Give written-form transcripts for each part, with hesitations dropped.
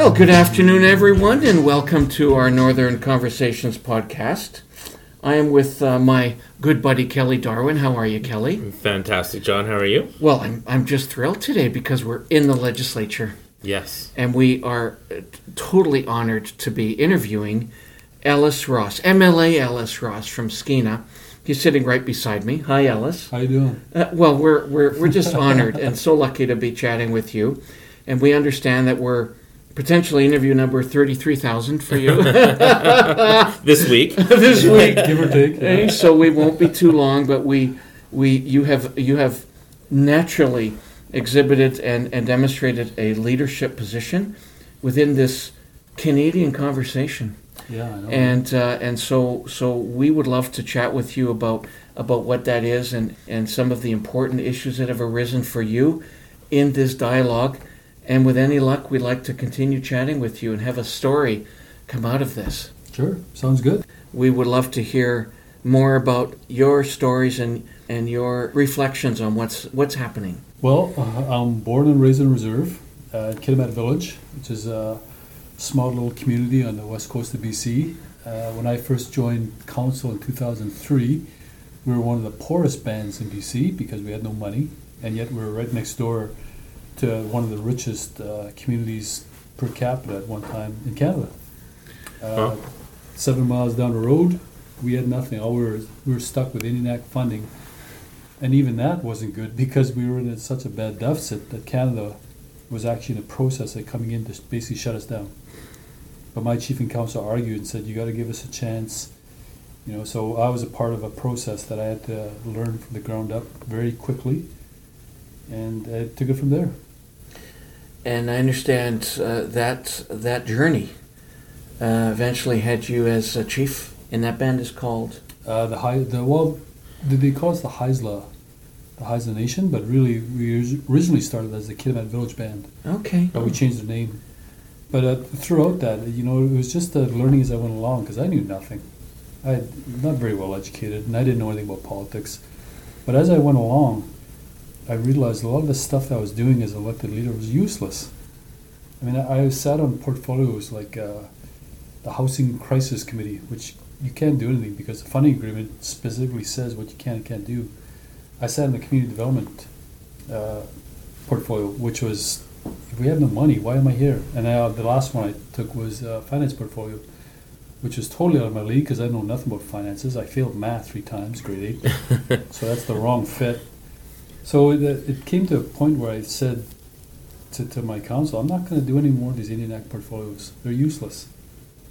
Well, good afternoon, everyone, and welcome to our Northern Conversations podcast. I am with my good buddy, Kelly Darwin. How are you, Kelly? Fantastic, John. How are you? Well, I'm just thrilled today because we're in the legislature. Yes. And we are totally honored to be interviewing Ellis Ross, MLA Ellis Ross from Skeena. He's sitting right beside me. Hi, Ellis. How you doing? Well, we're just honored and so lucky to be chatting with you. And we understand that we're potentially interview number 33,000 for you. This week. Give or take. Yeah. So we won't be too long, but you have naturally exhibited and demonstrated a leadership position within this Canadian conversation. Yeah, I know. And so we would love to chat with you about what that is and some of the important issues that have arisen for you in this dialogue. And with any luck, we'd like to continue chatting with you and have a story come out of this. Sure. Sounds good. We would love to hear more about your stories and your reflections on what's happening. Well, I'm born and raised in Reserve at Kitimat Village, which is a small little community on the west coast of BC. When I first joined council in 2003, we were one of the poorest bands in BC because we had no money, and yet we were right next door to one of the richest communities per capita at one time in Canada. 7 miles down the road, we had nothing. We were stuck with INDINAC funding. And even that wasn't good because we were in such a bad deficit that Canada was actually in the process of coming in to basically shut us down. But my chief in council argued and said, you got to give us a chance. You know, so I was a part of a process that I had to learn from the ground up very quickly. And I took it from there. And I understand that journey eventually had you as a chief, and that band is called they call us the Haisla Nation, but really we originally started as the Kitimat Village Band. Okay. But we changed the name. But throughout that, you know, it was just learning as I went along because I knew nothing. I'm not very well educated, and I didn't know anything about politics. But as I went along, I realized a lot of the stuff that I was doing as elected leader was useless. I mean, I sat on portfolios like the Housing Crisis Committee, which you can't do anything because the funding agreement specifically says what you can and can't do. I sat in the community development portfolio, which was, if we have no money, why am I here? And the last one I took was finance portfolio, which was totally out of my league because I know nothing about finances. I failed math 3 times, grade 8, so that's the wrong fit. So it came to a point where I said to my council, I'm not going to do any more of these INDINAC portfolios. They're useless.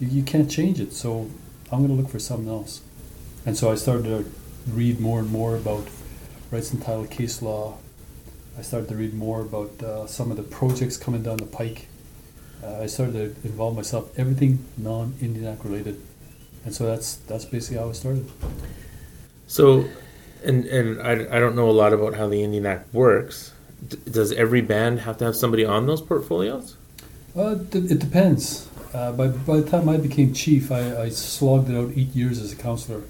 You can't change it, so I'm going to look for something else. And so I started to read more and more about rights and title case law. I started to read more about some of the projects coming down the pike. I started to involve myself, everything non-INDINAC related. And so that's basically how I started. So... And I don't know a lot about how the INDINAC works. Does every band have to have somebody on those portfolios? It depends. By the time I became chief, I slogged it out 8 years as a councillor.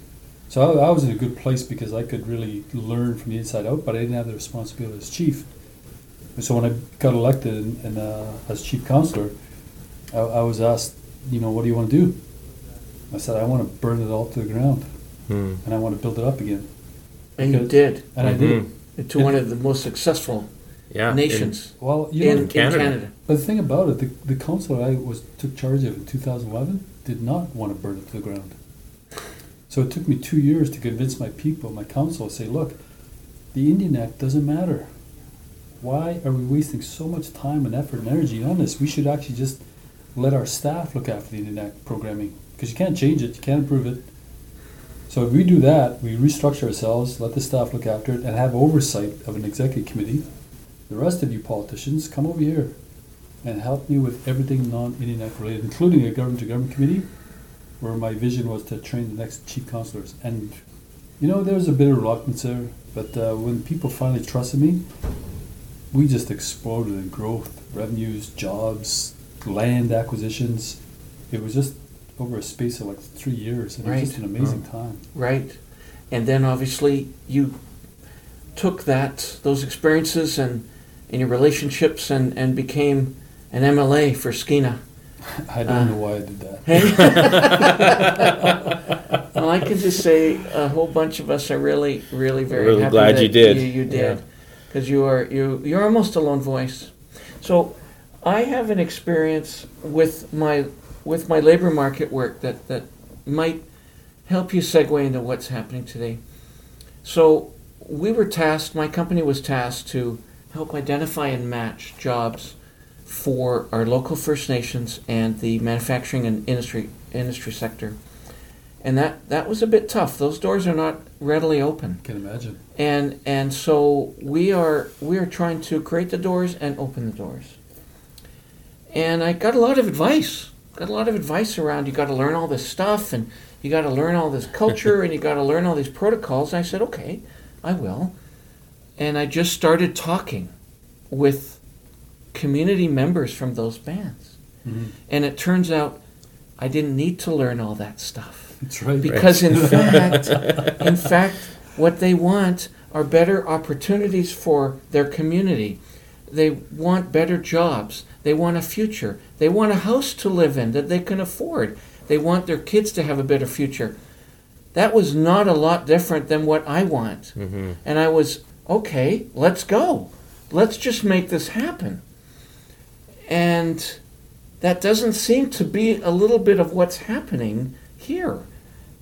So I was in a good place because I could really learn from the inside out, but I didn't have the responsibility as chief. So when I got elected and as chief councillor, I was asked, you know, what do you want to do? I said, I want to burn it all to the ground, and I want to build it up again. And you did. And I did. To one of the most successful nations in Canada. But the thing about it, the council that I took charge of in 2011 did not want to burn it to the ground. So it took me 2 years to convince my people, my council, to say, look, the INDINAC doesn't matter. Why are we wasting so much time and effort and energy on this? We should actually just let our staff look after the INDINAC programming because you can't change it, you can't improve it. So if we do that, we restructure ourselves, let the staff look after it, and have oversight of an executive committee. The rest of you politicians, come over here and help me with everything non-INDINAC related, including a government-to-government committee, where my vision was to train the next chief councillors. And, you know, there was a bit of reluctance there, but when people finally trusted me, we just exploded in growth, revenues, jobs, land acquisitions. It was just... over a space of like 3 years, and It was just an amazing time. Right, and then obviously you took those experiences and your relationships and became an MLA for Skeena. I don't know why I did that. Hey? Well, I can just say a whole bunch of us are really, really very really happy glad that you did. You did, because you're almost a lone voice. So I have an experience with my labor market work that might help you segue into what's happening today. So we were tasked, my company was tasked to help identify and match jobs for our local First Nations and the manufacturing and industry sector. And that was a bit tough. Those doors are not readily open. I can imagine. And so we are trying to create the doors and open the doors. And I got a lot of advice. Around you got to learn all this stuff and you got to learn all this culture and you got to learn all these protocols. And I said, okay, I will. And I just started talking with community members from those bands. Mm-hmm. And it turns out I didn't need to learn all that stuff. That's right. Because right. in fact, what they want are better opportunities for their community. They want better jobs. They want a future. They want a house to live in that they can afford. They want their kids to have a better future. That was not a lot different than what I want. Mm-hmm. And I was, okay, let's go. Let's just make this happen. And that doesn't seem to be a little bit of what's happening here.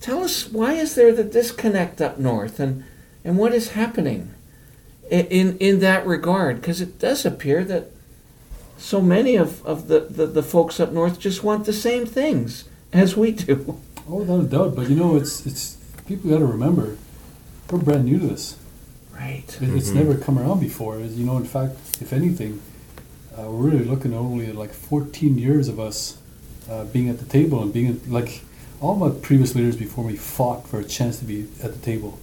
Tell us, why is there the disconnect up north and what is happening in that regard? Because it does appear that so many of the folks up north just want the same things as we do. Oh, without a doubt. But, it's people got to remember, we're brand new to this. Right. It's never come around before. In fact, if anything, we're really looking only at 14 years of us being at the table and being all my previous leaders before me fought for a chance to be at the table.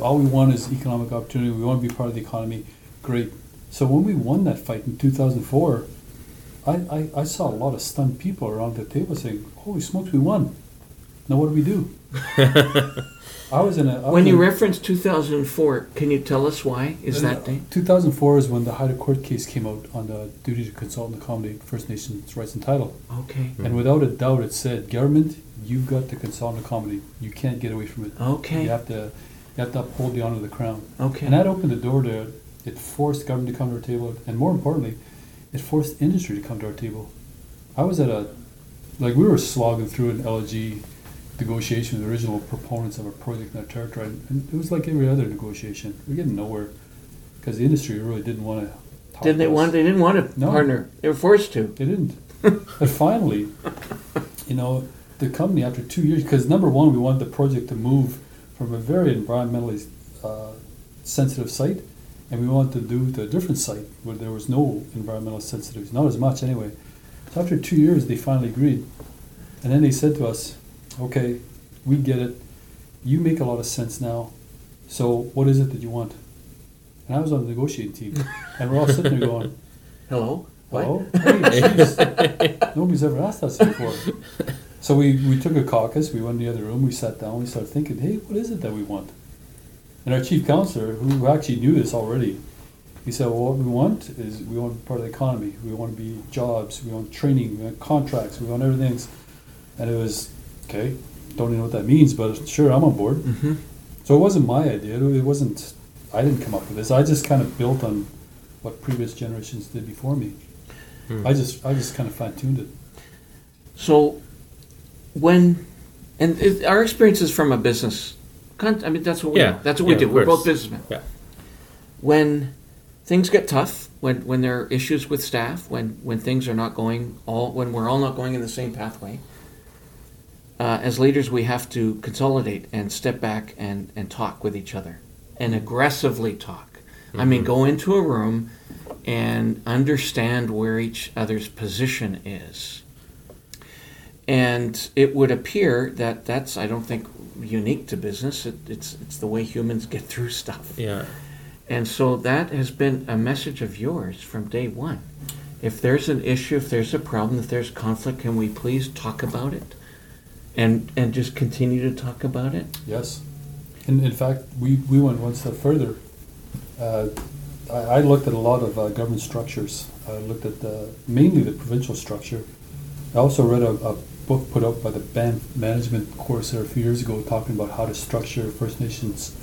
All we want is economic opportunity. We want to be part of the economy. Great. So when we won that fight in 2004, I saw a lot of stunned people around the table saying, holy smokes, we won. Now what do we do? When you reference 2004, can you tell us why is that date? 2004 is when the Haida court case came out on the duty to consult and accommodate First Nations rights and title. Okay. Mm-hmm. And without a doubt, it said, government, you've got to consult and accommodate. You can't get away from it. Okay. You have to uphold the honor of the crown. Okay. And that opened the door to it. Forced government to come to our table, and more importantly, it forced industry to come to our table. I was at we were slogging through an LNG negotiation with the original proponents of a project in our territory, and it was like every other negotiation. We're getting nowhere because the industry really didn't want to talk. They didn't want to partner. They were forced to. They didn't. But finally, the company, after 2 years, because number one, we wanted the project to move from a very environmentally sensitive site, and we wanted to do it to a different site where there was no environmental sensitivity, not as much anyway. So after 2 years, they finally agreed. And then they said to us, okay, we get it. You make a lot of sense now. So what is it that you want? And I was on the negotiating team. And we're all sitting there going, Hello? Hey, jeez. Nobody's ever asked us before. So we took a caucus. We went in the other room. We sat down. We started thinking, hey, what is it that we want? And our chief counselor, who actually knew this already, he said, well, what we want is we want part of the economy. We want to be jobs. We want training. We want contracts. We want everything else. And it was, okay, don't even know what that means, but sure, I'm on board. Mm-hmm. So it wasn't my idea. I didn't come up with this. I just kind of built on what previous generations did before me. Mm. I just kind of fine-tuned it. So our experience is from a business. That's what we do. That's what we do. We're both businessmen. Yeah. When things get tough, when there are issues with staff, when things are not going when we're all not going in the same pathway, as leaders we have to consolidate and step back and talk with each other and aggressively talk. Mm-hmm. Go into a room and understand where each other's position is. And it would appear that that's, I don't think, unique to business. It's the way humans get through stuff. Yeah. And so that has been a message of yours from day one. If there's an issue, if there's a problem, if there's conflict, can we please talk about it? And just continue to talk about it? Yes. And in fact, we went one step further. I looked at a lot of government structures. I looked at mainly the provincial structure. I also read a book put out by the Banff Management Course a few years ago talking about how to structure First Nations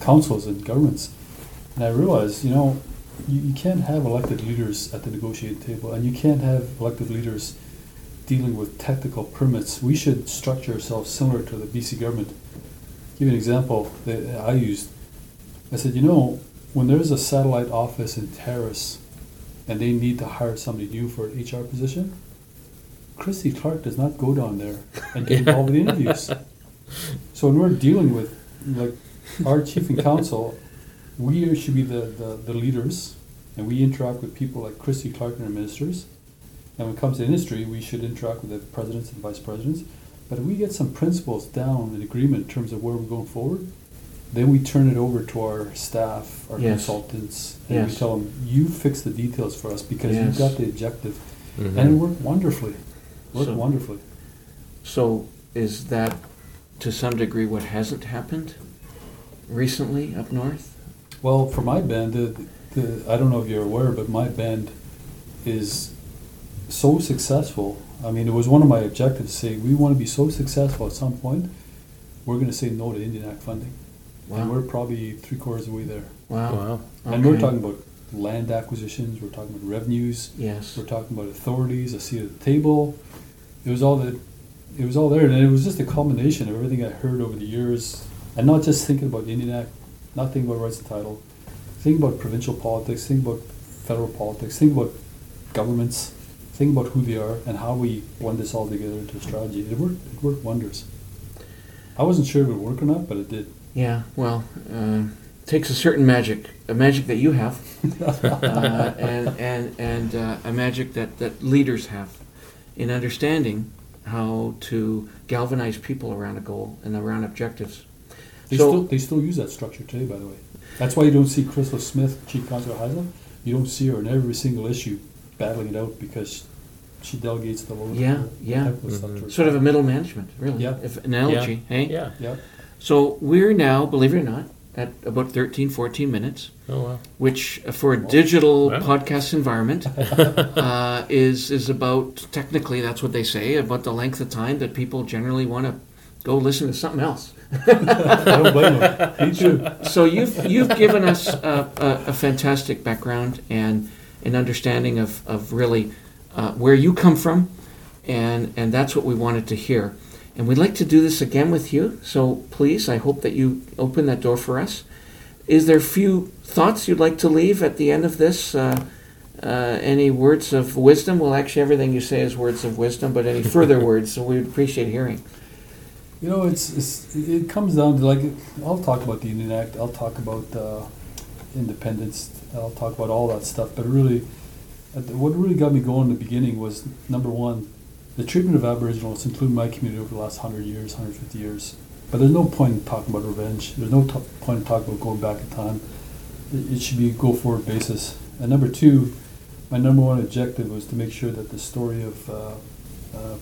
councils and governments. And I realized, you know, you can't have elected leaders at the negotiating table, and you can't have elected leaders dealing with technical permits. We should structure ourselves similar to the BC government. I'll give you an example that I used. I said, you know, when there's a satellite office in Terrace and they need to hire somebody new for an HR position, Christy Clark does not go down there and get involved in the interviews. So when we're dealing with like our chief and council, we should be the leaders, and we interact with people like Christy Clark and our ministers. And when it comes to industry, we should interact with the presidents and vice presidents. But if we get some principles down in agreement in terms of where we're going forward, then we turn it over to our staff, our consultants, and we tell them, you fix the details for us because you've got the objective. Mm-hmm. And it worked wonderfully. So is that, to some degree, what hasn't happened recently up north? Well, for my band, I don't know if you're aware, but my band is so successful. I mean, it was one of my objectives to say, we want to be so successful at some point, we're going to say no to Indian Act funding. Wow. And we're probably 3/4 of the way there. Wow. Okay. And we're talking about land acquisitions, we're talking about revenues, we're talking about authorities, a seat at the table. It was all there, and it was just a culmination of everything I heard over the years, and not just thinking about the Indian Act, not thinking about rights and title, thinking about provincial politics, thinking about federal politics, thinking about governments, thinking about who they are and how we blend this all together into a strategy. It worked wonders. I wasn't sure if it would work or not, but it did. Yeah, well, takes a certain magic, a magic that you have, and a magic that leaders have in understanding how to galvanize people around a goal and around objectives. They still use that structure today, by the way. That's why you don't see Crystal Smith, Chief Counsel of Haisla. You don't see her in every single issue battling it out because she delegates the load. Sort of a middle management, really. Yeah. If analogy, hey? Yeah. Yeah. So we're now, believe it or not, at about 13, 14 minutes, which for a digital podcast environment is about, technically that's what they say, about the length of time that people generally want to go listen to something else. I don't blame them. Me too. So you've given us a fantastic background and an understanding of really where you come from, and that's what we wanted to hear. And we'd like to do this again with you, so please, I hope that you open that door for us. Is there a few thoughts you'd like to leave at the end of this? Any words of wisdom? Well, actually, everything you say is words of wisdom, but any further words, so we would appreciate hearing. You know, it comes down to, like, I'll talk about the Indian Act, I'll talk about independence, I'll talk about all that stuff, but really, what really got me going in the beginning was, number one, the treatment of Aboriginals, including my community, over the last 100 years, 150 years. But there's no point in talking about revenge. There's no point in talking about going back in time. It should be a go-forward basis. And number two, my number one objective was to make sure that the story of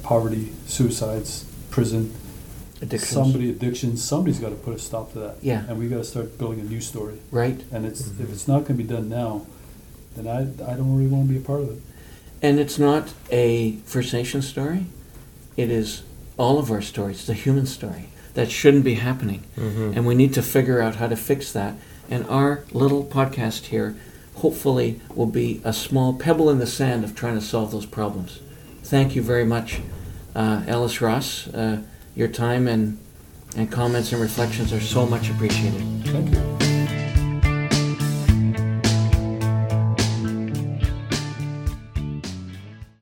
poverty, suicides, prison, addictions, somebody's got to put a stop to that. Yeah. And we've got to start building a new story. Right. And if it's not going to be done now, then I don't really want to be a part of it. And it's not a First Nation story. It is all of our stories, the human story. That shouldn't be happening. Mm-hmm. And we need to figure out how to fix that. And our little podcast here hopefully will be a small pebble in the sand of trying to solve those problems. Thank you very much, Ellis Ross. Your time and comments and reflections are so much appreciated. Thank you.